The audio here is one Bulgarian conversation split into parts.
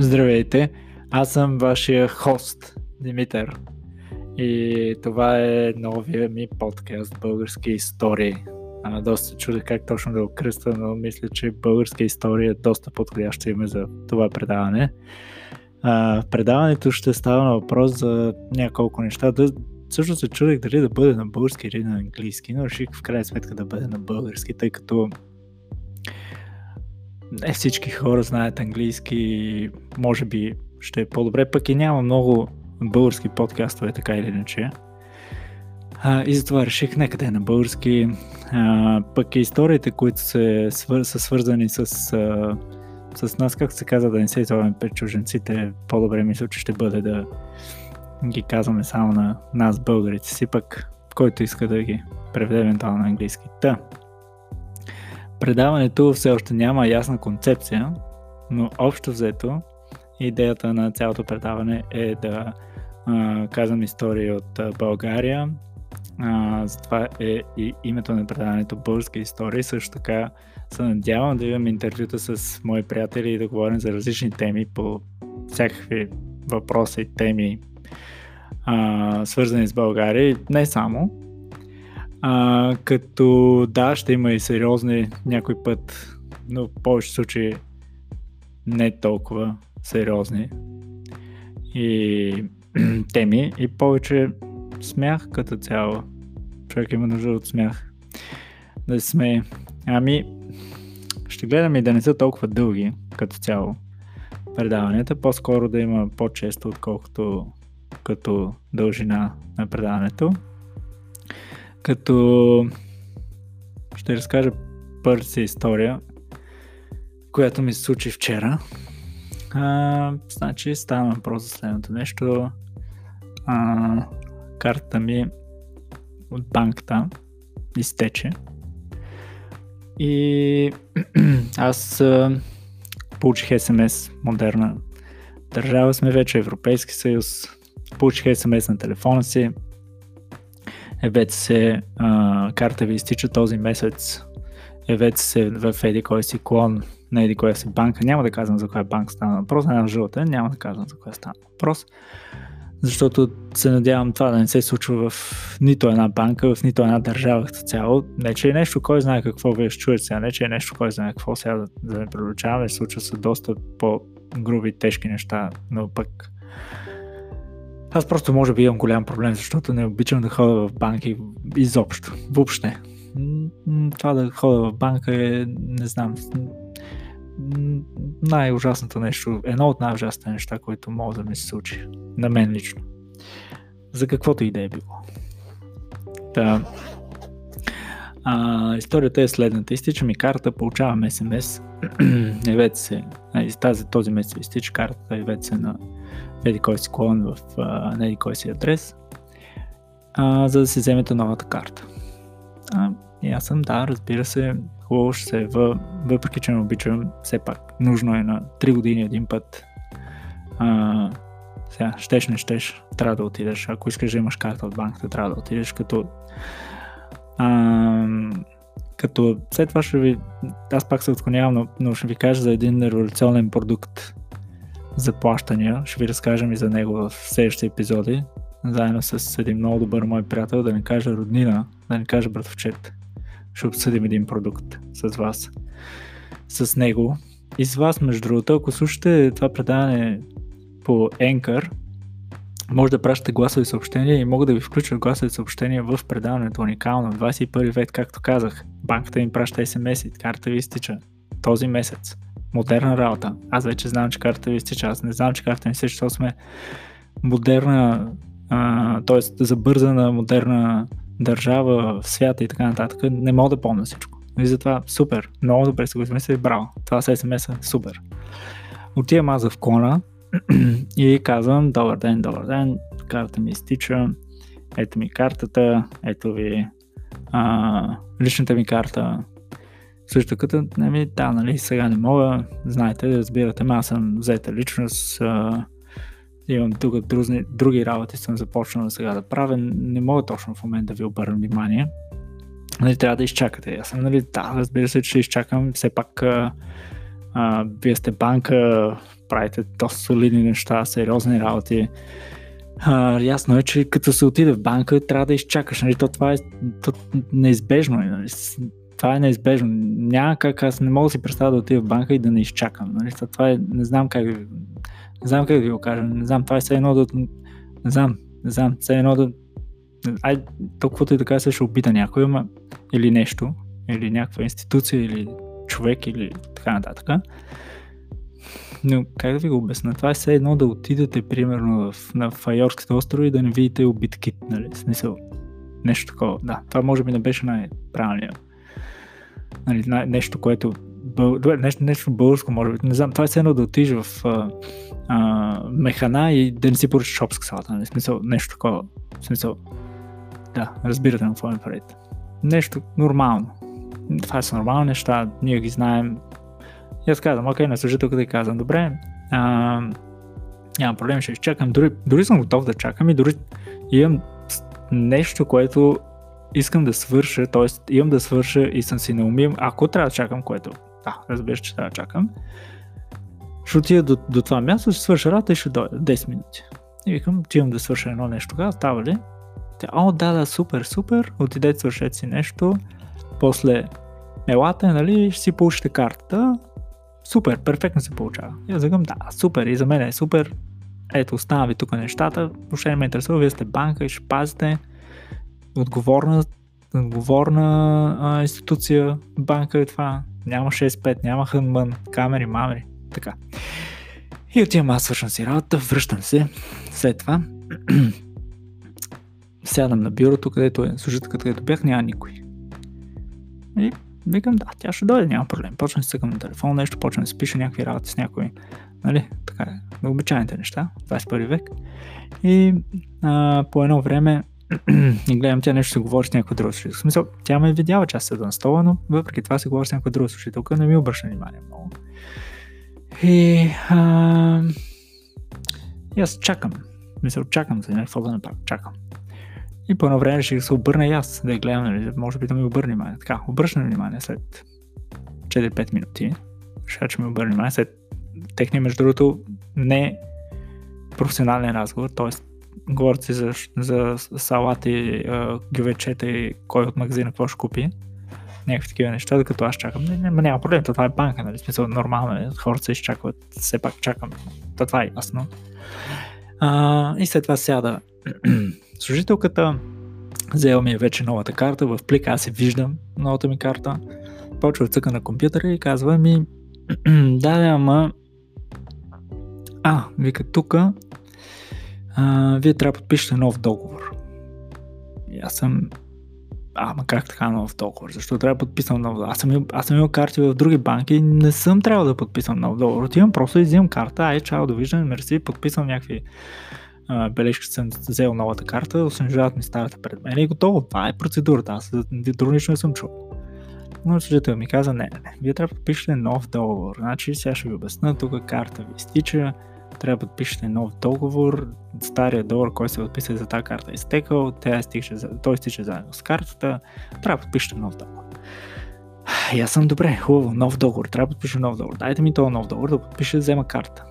Здравейте, аз съм вашия хост Димитър и това е новия ми подкаст Български истории. Доста чудех как точно да го кръста, но мисля, че Българска история е доста подходящо име за това предаване. Предаването ще става на въпрос за няколко неща. Също се чудех дали да бъде на български или на английски, но реших в крайна сметка да бъде на български, тъй като не всички хора знаят английски и може би ще е по-добре, пък и няма много български подкастове, така или иначе. И затова реших нека да е на български. Пък и историите, които са свързани с нас, както се казва, да не се излагаме пред чужденците, по-добре мисля, че ще бъде да ги казваме само на нас, българите си, пък който иска да ги преведе евентуално на английски. Предаването все още няма ясна концепция, но общо взето идеята на цялото предаване е да казвам истории от България. Затова е и името на предаването Българска история. Също така се надявам да имам интервюта с мои приятели и да говорим за различни теми по всякакви въпроси и теми, свързани с България и не само. Като да, ще има и сериозни някой път, но в повечето случаи не толкова сериозни и теми и повече смях като цяло. Човек има нужда от смях. Да се смее. Ще гледам и да не са толкова дълги като цяло предаванията. По-скоро да има по-често, отколкото като дължина на предаването. Като ще разкажа първата си история, която ми се случи вчера. Значи става въпрос за следното нещо. Картата ми от банката изтече и аз получих СМС. Модерна държава сме вече, Европейски съюз. Получих СМС на телефона си. Евете се, карта ви изтича този месец. Евете се в еди кой си клон на еди коя си банка. Няма да казвам за коя банка стана въпрос. Няма да казвам за коя стана въпрос. Защото се надявам това да не се случва в нито една банка, в нито една държава като цяло. Не че е нещо, кой знае какво вие ще чуете сега. Не че е нещо, кой знае какво сега да не прилучаваме. Случва се доста по-груби, тежки неща, но пък аз просто може би имам голям проблем, защото не обичам да ходя в банки изобщо. Въобще. Това да ходя в банка е, не знам, най-ужасното нещо, едно от най-ужасните неща, което може да ми се случи. На мен лично. За каквото и да е било. Историята е следната. Изтича ми карта, получавам СМС. Евете се. Този месец изтича картата, евете се на еди кой си клон в еди кой си адрес, за да си вземете новата карта. И аз съм, да, разбира се, хубаво ще се въпреки че не обичам, все пак нужно е на 3 години един път. Сега, щеш не щеш, трябва да отидеш. Ако искаш да имаш карта от банката, трябва да отидеш, като след това ще ви, аз пак се отклонявам, но ще ви кажа за един революционен продукт за плащания. Ще ви разкажем и за него в следващите епизоди, заедно с един много добър мой приятел, да не кажа роднина, да не кажа братовчет. Ще обсъдим един продукт с вас, с него и с вас, между другото. Ако слушате това предаване по Anchor, може да пращате гласови съобщения и мога да ви включа гласови съобщения в предаването. Уникално, 21 век, както казах, банката ми праща SMS-и, карта ви изтича този месец. Модерна работа. Аз вече знам, че картата ви изтича. Аз не знам, че картата ми изтича, защото сме модерна, т.е. забързана модерна държава в свята и така нататък. Не мога да помня всичко. И затова супер. Много добре се го измисля и браво. Това са SMS-а. Супер. Отивам аз в клона и казвам: добър ден, карта ми изтича. Ето ми картата. Ето ви личната ми карта. Също като, нали, сега не мога, знаете, разбирате, аз съм взета личност, имам тук други работи, съм започнал сега да правя, не мога точно в момента да ви обърна внимание, нали, трябва да изчакате. Аз съм, нали, да, разбира се, че ще изчакам, все пак Вие сте банка, правите доста солидни неща, сериозни работи. Ясно е, че като се отиде в банка, трябва да изчакаш. Нали? Това е неизбежно. Нали? Това е неизбежно. Няма как, аз не мога да си представя да отида в банка и да не изчакам. Нали? Това е, не знам как ви го кажа. Не знам, това е все едно да... Не знам, все едно да... Ай, толкова и така се ще обида някой, ама или нещо, или някаква институция, или човек, или така нататък. Но как да ви го обясна? Това е все едно да отидете, примерно, на Файорските острови и да не видите убиткит, нали? Смисъл, нещо такова. Да, това може би не беше най-правилния. Нали, нещо, което... Нещо българско, може би. Не знам, това е все едно да отидеш в Механа и да не си поръчаш шопска салата. Нали? Смисъл, нещо такова. В смисъл, да, разбирате на какво ме правите. Нещо нормално. Това са нормални неща, ние ги знаем. И аз казвам, окей, на служителката и казвам, добре, няма проблем, ще изчакам. Дори съм готов да чакам и дори имам нещо, което искам да свърша, т.е. имам да свърша и съм си наумим, ако трябва да чакам, което да, разбираш, че трябва да чакам, ще отида до това място, ще свърша работа и ще дойда 10 минути. И викам, че имам да свърша едно нещо тогава, става ли? Тя, да, супер, отидете, свършете си нещо, после елате, нали, ще си получите картата, супер, перфектно се получава. И аз викам, да, супер, и за мен е супер, ето, остава ви тук нещата, въобще не ме интересува, вие сте банка и ще пазите, отговорна институция, банка и това, няма 6-5, няма хънмън, камери, мамери, така. И отивам, аз свършвам си работа, връщам се, след това сядам на бюрото, където е служителката, където бях, няма никой. И викам, да, тя ще дойде, няма проблем. Почвам да се съкам на телефон, нещо, почвам да се пиша някакви работи с някои, нали, така, обичайните неща, 21 век. И по едно време и гледам, тя нещо се говори с някаква друга слушателка. В смисъл, тя ме видяла, че аз седа на стола, но въпреки това се говори с някаква друга слушателка, не ми обръща внимание много. И аз чакам. Мисля, чакам за някакво да направя. Чакам. И по едно време ще се обърна и аз да я гледам, нали, може би да ми обърне внимание. Така, обръщам внимание след 4-5 минути. Ще ми обърне внимание след техния, между другото, не професионален разговор, т.е. говорят си за салати, гювечета и кой от магазина какво ще купи. Някакви такива неща, докато аз чакам. Няма проблем, това е банка, нали? Смисъл, нормално е, хората се изчакват, все пак чакам. Това е ясно. И след това сяда служителката, взела ми вече новата карта, в плика аз се виждам новата ми карта, почва да цъка на компютъра и казва ми, вика, тука вие трябва да подпишете нов договор. И аз съм... Ама как така нов договор? Защо трябва да подписам нов договор? Аз съм имал карти в други банки и не съм трябвало да подписам нов договор. Отивам просто и взимам карта. Чао, довиждане, мерси, подписвам някакви бележки, съм взел новата карта, осънжават ми старата пред мен и готово. Това е процедурата. Аз друг не съм чул. Но служител ми каза, не, вие трябва да подпишете нов договор. Значи сега ще ви обясна, тук карта ви изтича. Трябва да подпишете нов договор, стария договор, който се подписа за тази карта е изтекал, той изтича заедно с картата, трябва да подпишете нов договор. И аз съм, добре, хубаво, нов договор, трябва да подпиша нов договор, дайте ми този нов договор да подпиша да взема карта.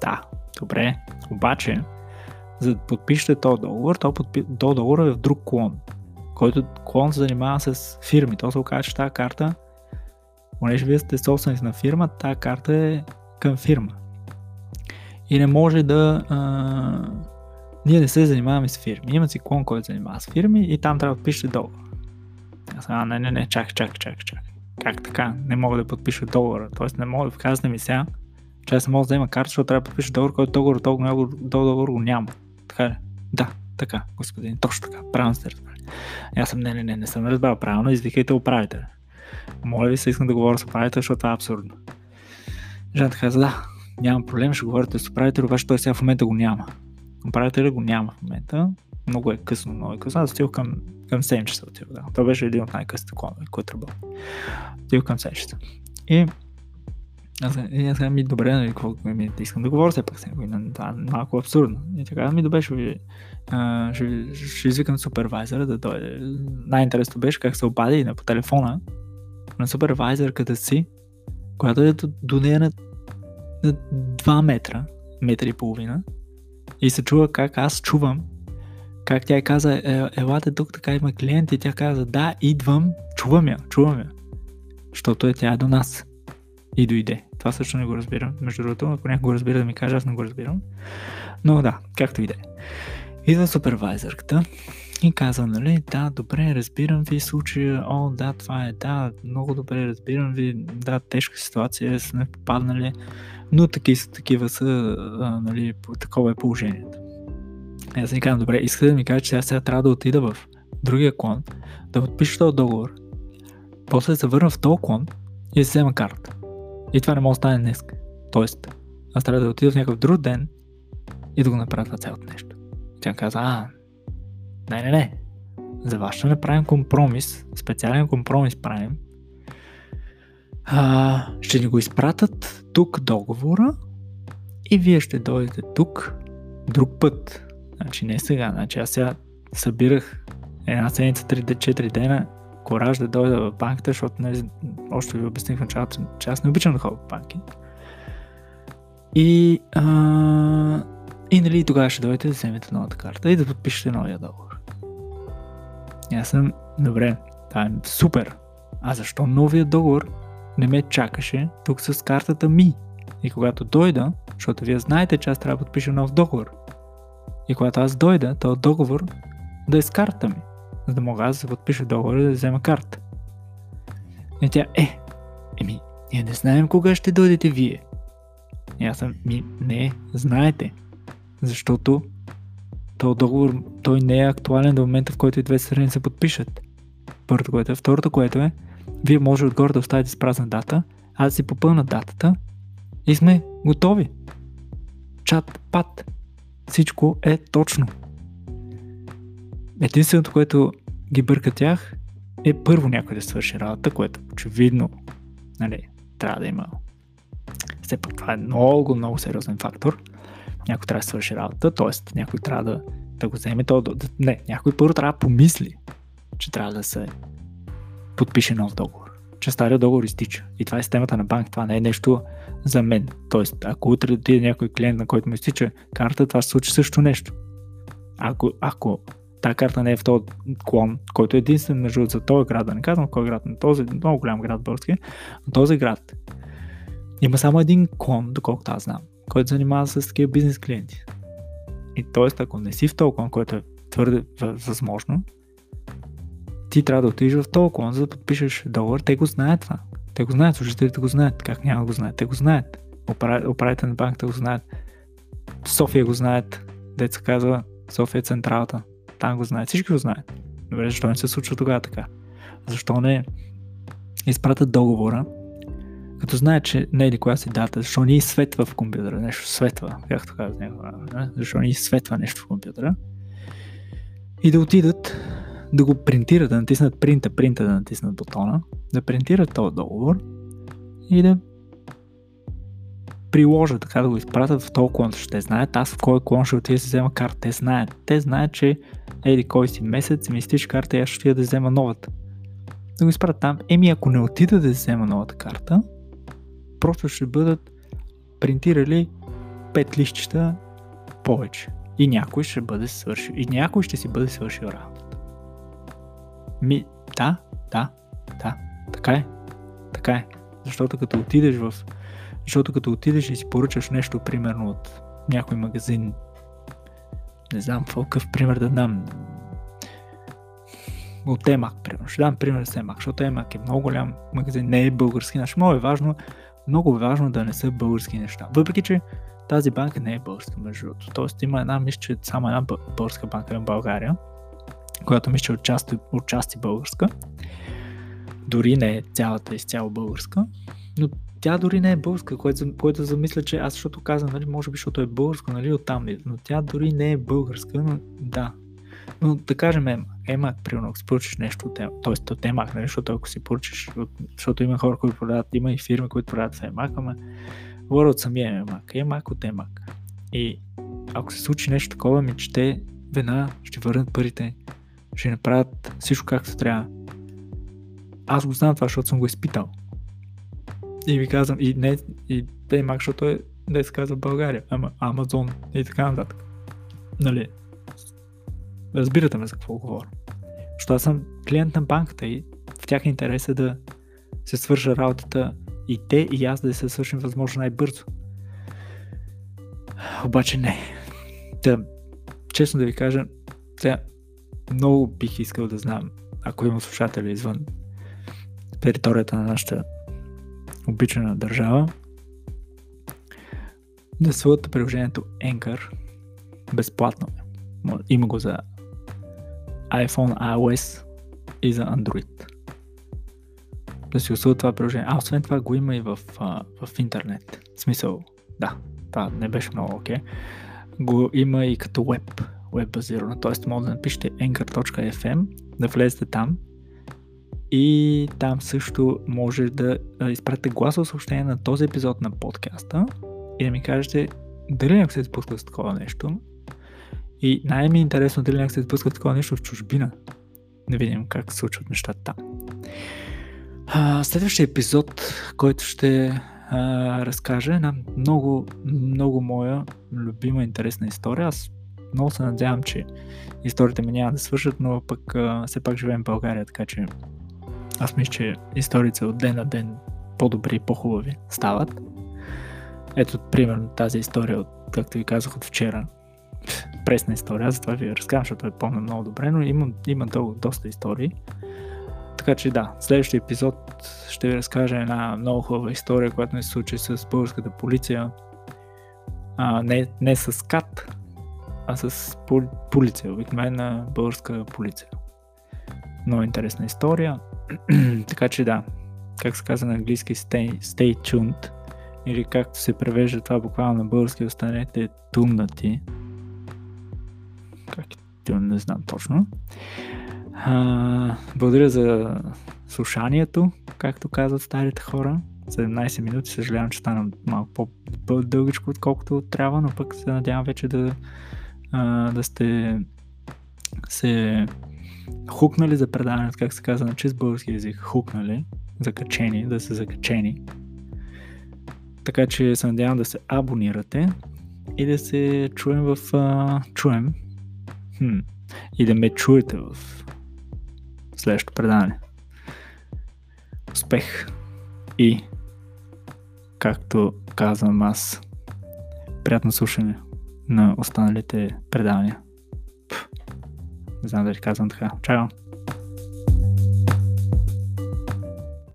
Да, добре, обаче, за да подпишете този договор, този договор е в друг клон, който клон се занимава с фирми, то се оказва, че тази карта, понеже вие сте собственик на фирма, тази карта е към фирма. И не може да... ние не се занимаваме с фирми. Има си клон, който занимава с фирми и там трябва да подпишете договор. Аз казвам, не, чак. Как така? Не мога да подпиша договора. Тоест не мога да показвате ми сега, че аз не мога да взема карта, защото трябва да подпиша договор, който договор го няма. Така ли? Да, така, господин, точно така. Правилно сте разбрали. Аз съм, не съм разбрал правилно, извикайте управителя. Моля ви се, искам да говоря с управителя, защото това е абсурдно. Жената каза, да. Няма проблем, ще говорите с управителя, обаче той сега в момента го няма. Управителя го няма в момента. Много е късно. Аз отивах към 7 часа. Да. Това беше един от най-късните клонове, който работи. Отивах към 7 часа. И аз казвам, добре, нали, какво искам да говоря, все пак сега малко абсурдно. И така, добре, ще извикам супервайзера да дойде. Най-интересно беше как се обади по телефона на супервайзерката си която е до нея на 2 метра, метър и половина, и се чува как аз чувам, как тя каза, елате тук, така има клиент, и тя каза, да, идвам, чувам я, защото тя е до нас. И дойде. Това също не го разбирам. Между другото, ако някой го разбира да ми каже, аз не го разбирам. Но да, както и да е. Идва супервайзърката и казва, нали, да, добре, разбирам ви случая, о, да, това е, да, много добре, разбирам ви, да, тежка ситуация, сме попаднали, но такива са, нали, такова е положението. Аз не казвам, добре, иска да ми кажа, че аз сега трябва да отида в другия клон, да подпиша този договор, после да се върна в този клон и да се взема карта. И това не може да стане днес. Тоест, аз трябва да отида в някакъв друг ден и да го направя това цялото нещо. Тя каза, не. За вас ще направим компромис, специален компромис правим. Ще ни го изпратят тук договора и вие ще дойдете тук друг път. Значи не сега, значи аз сега събирах една седмица, 3-4 дена, кораж да дойда в банката, защото още ви обясних в началото, че аз не обичам да ходя в банки. И нали, тогава ще дойдете да вземете новата карта и да подпишете новия договор. И аз съм, добре, това е супер. А защо новия договор не ме чакаше тук с картата ми? И когато дойда, защото вие знаете, че аз трябва да подпиша нов договор. И когато аз дойда, този договор да е с карта ми, за да мога аз да се подпиша договор и да взема карта. И тя, ние не знаем кога ще дойдете вие. И аз съм, не знаете. Защото този договор, той не е актуален до момента, в който и две страни се подпишат. Първото, което е. Второто, което е, вие може отгоре да оставите с празна дата, аз да си попълна датата и сме готови. Чат, пат. Всичко е точно. Единственото, което ги бърка тях, е първо някой да свърши работа, което очевидно, нали, трябва да има. Все пак това е много, много сериозен фактор. Някой трябва да свърши работа, т.е. някой трябва да го вземе. Не, някой първо трябва да помисли, че трябва да се подпише нов договор, че стария договор изтича. И това е системата на банк, това не е нещо за мен. Т.е. ако утре отиде някой клиент, на който му изтича карта, това се случи също нещо. Ако тая карта не е в този клон, който е единствен между за този град, да не казвам кой град, на този много голям град български, на този град има само един клон, доколкото аз знам, който занимава с такива бизнес клиенти. И т.е. ако не си в този клон, който е твърде възможно, ти трябва да отидеш в този клон, за да подпишеш договор. Те го знаят това. Те го знаят, служителите го знаят, как няма го знаят. Те го знаят. Управителите на банката го знаят. София го знаят. Дето се казва, София е централата. Там го знаят. Всички го знаят. Добре, защо не се случва тогава така? Защо не изпратят договора, като знае, че не еди коя си дата, защо ни изсветва в компютъра, нещо светва, както каза някога, защо ни изсветва нещо в компютъра, и да отидат да го принтират, да натиснат принта, да натиснат бутона, да принтират този договор и да приложат, така да го изпратят в този клон, ще знаят аз в кой клон ще отида да взема карта, те знаят, че еди кой си месец ми изтича карта и аз ще отида да взема новата, да го изпратят там. Ако не отида да взема новата карта, просто ще бъдат принтирали 5 листчета повече. И някой ще бъде свършил. И някой ще си бъде свършил работата. Да. Така е. Защото като отидеш и си поръчаш нещо, примерно от някой магазин, не знам какъв пример да дам, от Емак, примерно. Ще дам пример с Емак, защото Емак е много голям магазин, не е български, наш. Много е важно да не са български неща. Въпреки че тази банка не е българска, между другото. Тоест има една, мисля, че само една българска банка в България, която мисля, че отчасти българска. Дори не е цялата изцяло българска, но тя дори не е българска, което замисля, че аз защото казвам, нали, може би защото е българско, нали, оттам, но тя дори не е българска, но да. Но да кажем Емак, примерно, ако си поръчиш нещо от Емак, т.е. от Емак, защото ако си поръчиш, защото има хора, които продават, има и фирми, които продават в Емак, ама говоря от самия Емак от Емак. И ако се случи нещо такова, те веднага ще върнат парите, ще направят всичко както трябва. Аз го знам това, защото съм го изпитал. И ви казвам, и не, и Paymax, защото е, да се казва България, ама Амазон и така нататък. Нали, разбирате ме за какво говоря. Защото аз съм клиент на банката и в тях интерес е да се свърша работата и те, и аз да се свършим възможно най-бързо. Обаче не. Да, честно да ви кажа, сега много бих искал да знам, ако има слушатели извън територията на нашата обичана държава, да свалят приложението Anchor. Безплатно. Има го за iPhone, iOS и за Android. Да си усвоят това приложение. А освен това го има и в интернет. В смисъл, да, това не беше много окей. Го има и като веб базирано. Т.е. може да напишете anchor.fm, да влезете там и там също може да изпратите гласово съобщение на този епизод на подкаста и да ми кажете дали някак се спуска с такова нещо. И най-ми интересно дали някак се спуска с такова нещо в чужбина. Да видим как се случват нещата там. Следващия епизод, който ще разкажа, една много, много моя любима интересна история. Аз много се надявам, че историите ми няма да свършат, но пък все пак живеем в България, така че аз мисля, че историите от ден на ден по-добри и по-хубави стават. Ето, примерно, тази история, както ви казах, от вчера. Пресна история, затова ви я разказвам, защото я помня много добре, но има доста истории. Така че да, следващия епизод ще ви разкажа една много хубава история, която не се случи с българската полиция. Не с КАТ, а с полиция, обикновена българска полиция. Много интересна история. Така че да, как се казва на английски, stay tuned, или както се превежда това буквално на български, останете тумнати. Как не знам точно. Благодаря за слушанието, както казват старите хора. 17 минути, съжалявам, че стана малко по-дългичко, отколкото трябва, но пък се надявам вече да сте се хукнали за предаването, как се казва на чист български език, хукнали, закачени, да се закачени. Така че се надявам да се абонирате и да се чуем в... и да ме чуете в следващото предаване. Успех! И, както казвам аз, приятно слушане на останалите предавания. Не знам дали казвам така. Чао!